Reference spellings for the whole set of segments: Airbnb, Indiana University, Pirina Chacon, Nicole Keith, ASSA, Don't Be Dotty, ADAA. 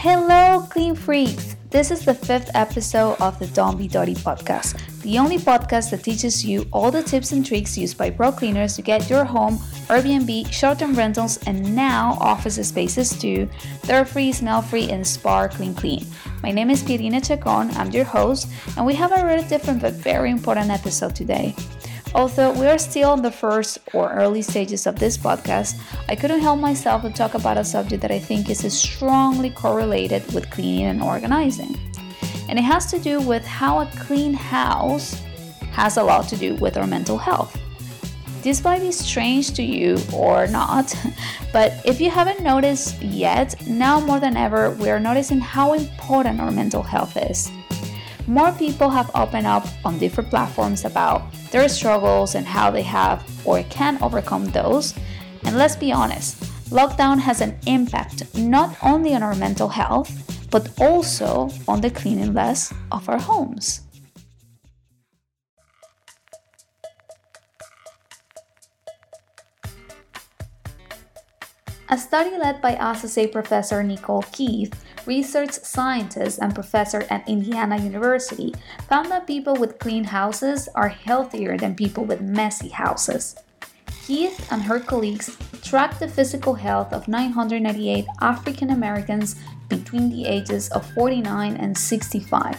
Hello, clean freaks! This is the 5th episode of the Don't Be Dotty podcast, the only podcast that teaches you all the tips and tricks used by pro cleaners to get your home, Airbnb, short-term rentals, and now office spaces too, dirt-free, smell-free, and spa clean. My name is Pirina Chacon, I'm your host, and we have a really different but very important episode today. Although we are still in the first or early stages of this podcast, I couldn't help myself to talk about a subject that I think is strongly correlated with cleaning and organizing. And it has to do with how a clean house has a lot to do with our mental health. This might be strange to you or not, but if you haven't noticed yet, now more than ever, we are noticing how important our mental health is. More people have opened up on different platforms about their struggles and how they have or can overcome those. And let's be honest, lockdown has an impact not only on our mental health, but also on the cleanliness of our homes. A study led by ASSA professor Nicole Keith, research scientist and professor at Indiana University, found that people with clean houses are healthier than people with messy houses. Keith and her colleagues tracked the physical health of 998 African Americans between the ages of 49 and 65,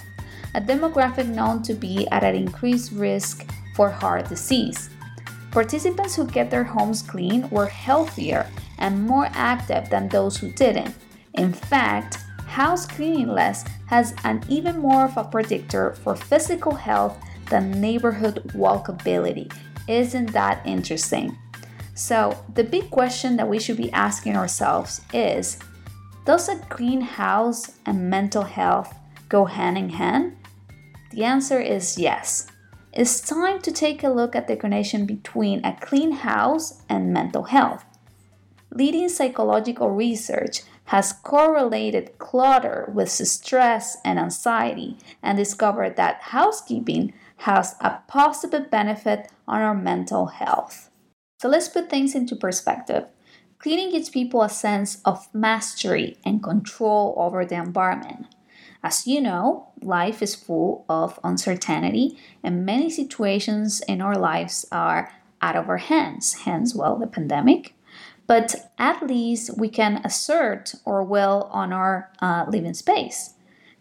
a demographic known to be at an increased risk for heart disease. Participants who kept their homes clean were healthier and more active than those who didn't. In fact, house cleanliness has an even more of a predictor for physical health than neighborhood walkability. Isn't that interesting? So, the big question that we should be asking ourselves is, does a clean house and mental health go hand in hand? The answer is yes. It's time to take a look at the connection between a clean house and mental health. Leading psychological research has correlated clutter with stress and anxiety and discovered that housekeeping has a positive benefit on our mental health. So let's put things into perspective. Cleaning gives people a sense of mastery and control over the environment. As you know, life is full of uncertainty and many situations in our lives are out of our hands, hence, the pandemic. But at least we can assert our will on our living space.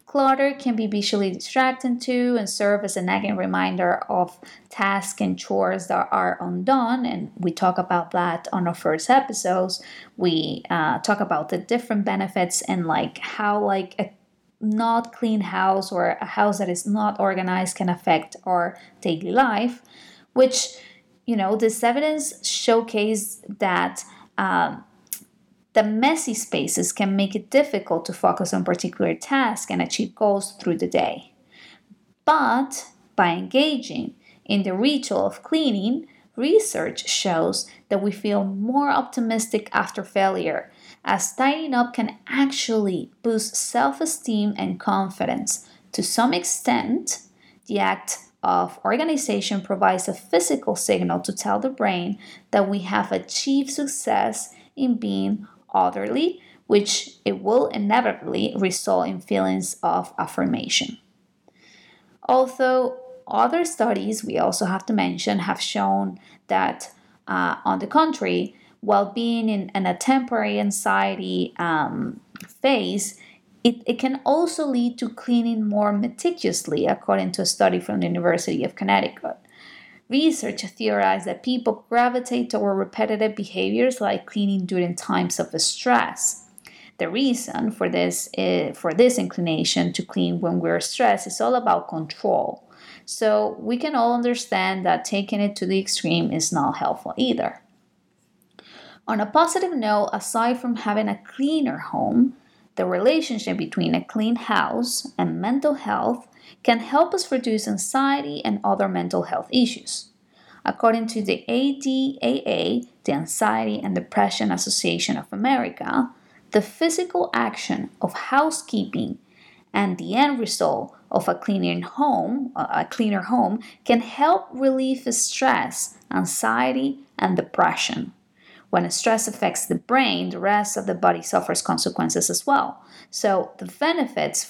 Clutter can be visually distracting too and serve as a nagging reminder of tasks and chores that are undone. And we talk about that on our first episodes. We talk about the different benefits and how a not clean house or a house that is not organized can affect our daily life, which, this evidence showcased that the messy spaces can make it difficult to focus on particular tasks and achieve goals through the day. But by engaging in the ritual of cleaning, research shows that we feel more optimistic after failure, as tidying up can actually boost self-esteem and confidence. To some extent, the act of organization provides a physical signal to tell the brain that we have achieved success in being orderly, which it will inevitably result in feelings of affirmation. Although other studies we also have to mention have shown that, on the contrary, while being in a temporary anxiety phase, It can also lead to cleaning more meticulously, according to a study from the University of Connecticut. Research theorized that people gravitate toward repetitive behaviors like cleaning during times of stress. The reason for this inclination to clean when we're stressed is all about control. So we can all understand that taking it to the extreme is not helpful either. On a positive note, aside from having a cleaner home, the relationship between a clean house and mental health can help us reduce anxiety and other mental health issues. According to the ADAA, the Anxiety and Depression Association of America, the physical action of housekeeping and the end result of a cleaner home, can help relieve stress, anxiety, and depression. When a stress affects the brain, the rest of the body suffers consequences as well. So the benefits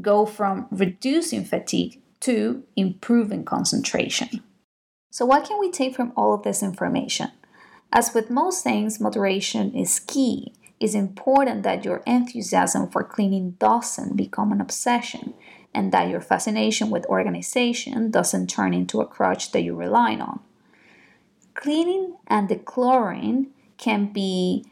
go from reducing fatigue to improving concentration. So what can we take from all of this information? As with most things, moderation is key. It's important that your enthusiasm for cleaning doesn't become an obsession, and that your fascination with organization doesn't turn into a crutch that you rely on. Cleaning and decluttering can be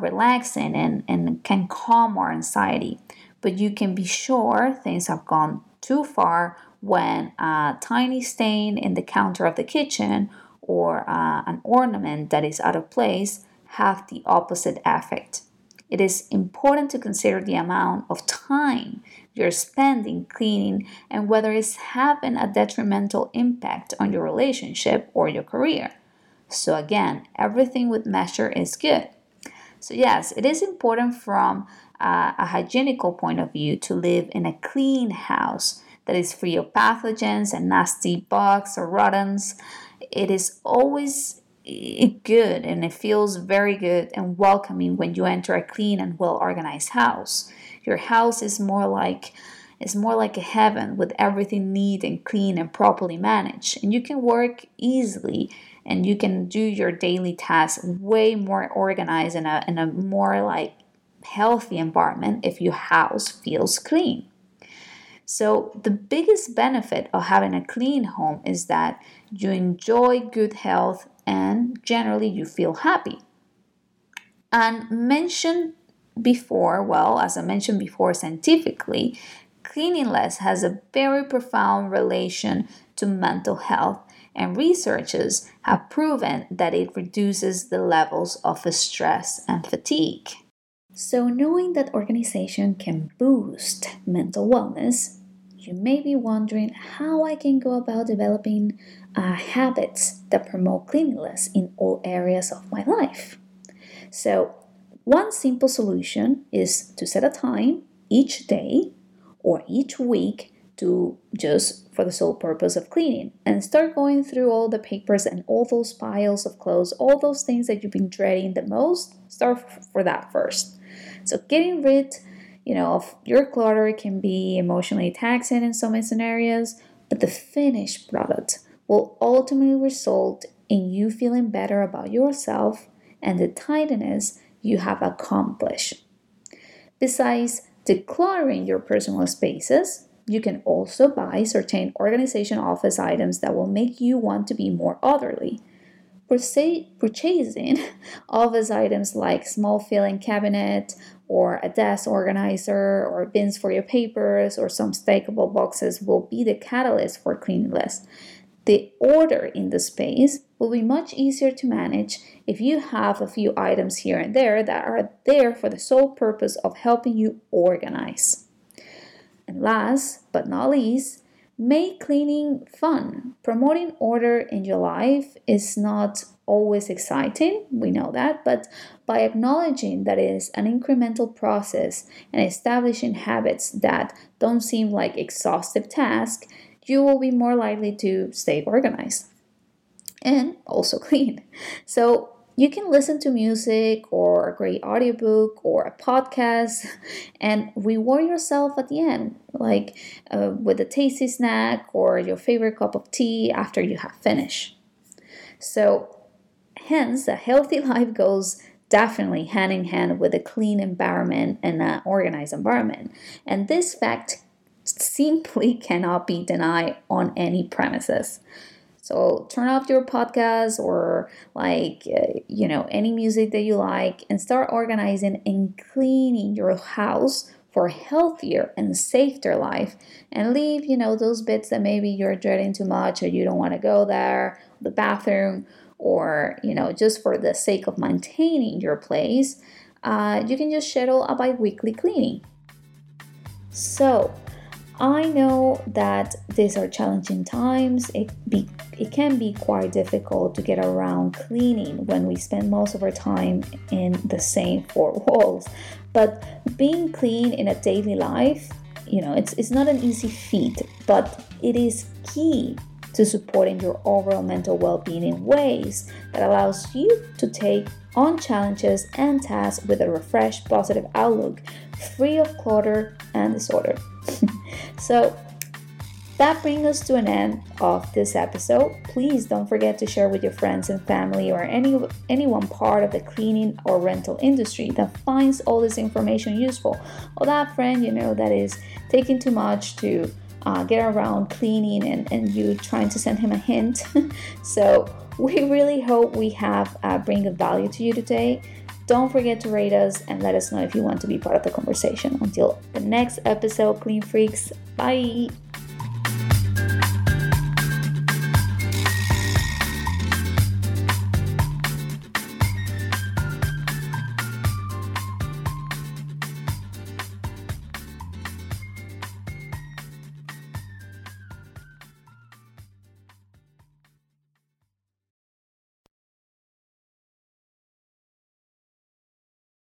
relaxing and can calm our anxiety, but you can be sure things have gone too far when a tiny stain in the counter of the kitchen or an ornament that is out of place have the opposite effect. It is important to consider the amount of time you're spending cleaning and whether it's having a detrimental impact on your relationship or your career. So again, everything with measure is good. So yes, it is important from a hygienical point of view to live in a clean house that is free of pathogens and nasty bugs or rodents. It is always good, and it feels very good and welcoming when you enter a clean and well-organized house. Your house is more like a heaven, with everything neat and clean and properly managed. And you can work easily, and you can do your daily tasks way more organized in a more like healthy environment if your house feels clean. So the biggest benefit of having a clean home is that you enjoy good health and generally you feel happy. And as I mentioned before, scientifically, cleaning less has a very profound relation to mental health, and researchers have proven that it reduces the levels of stress and fatigue. So knowing that organization can boost mental wellness, you may be wondering how I can go about developing habits that promote cleanliness in all areas of my life. So one simple solution is to set a time each day or each week to just for the sole purpose of cleaning, and start going through all the papers and all those piles of clothes, all those things that you've been dreading the most. Start for that first. So getting rid of your clutter can be emotionally taxing in some scenarios, but the finished product will ultimately result in you feeling better about yourself and the tidiness you have accomplished. Besides decluttering your personal spaces, you can also buy certain organization office items that will make you want to be more orderly. Purchasing office items like small filing cabinet or a desk organizer or bins for your papers or some stackable boxes will be the catalyst for cleanliness. The order in the space will be much easier to manage if you have a few items here and there that are there for the sole purpose of helping you organize. And last but not least, make cleaning fun. Promoting order in your life is not always exciting, we know that, but by acknowledging that it is an incremental process and establishing habits that don't seem like exhaustive tasks, you will be more likely to stay organized and also clean. So you can listen to music or a great audiobook or a podcast and reward yourself at the end, like with a tasty snack or your favorite cup of tea after you have finished. So hence, a healthy life goes definitely hand in hand with a clean environment and an organized environment. And this fact simply cannot be denied on any premises. So turn off your podcast or any music that you like and start organizing and cleaning your house for a healthier and safer life, and leave, those bits that maybe you're dreading too much or you don't want to go there, the bathroom, or, just for the sake of maintaining your place, you can just schedule a bi-weekly cleaning. So I know that these are challenging times. It can be quite difficult to get around cleaning when we spend most of our time in the same four walls. But being clean in a daily life, it's not an easy feat, but it is key to supporting your overall mental well-being in ways that allows you to take on challenges and tasks with a refreshed, positive outlook, free of clutter and disorder. So that brings us to an end of this episode. Please don't forget to share with your friends and family or anyone part of the cleaning or rental industry that finds all this information useful. Or that friend you know that is taking too much to get around cleaning and you trying to send him a hint. So we really hope we have bring of value to you today. Don't forget to rate us and let us know if you want to be part of the conversation. Until the next episode, Clean Freaks. Bye.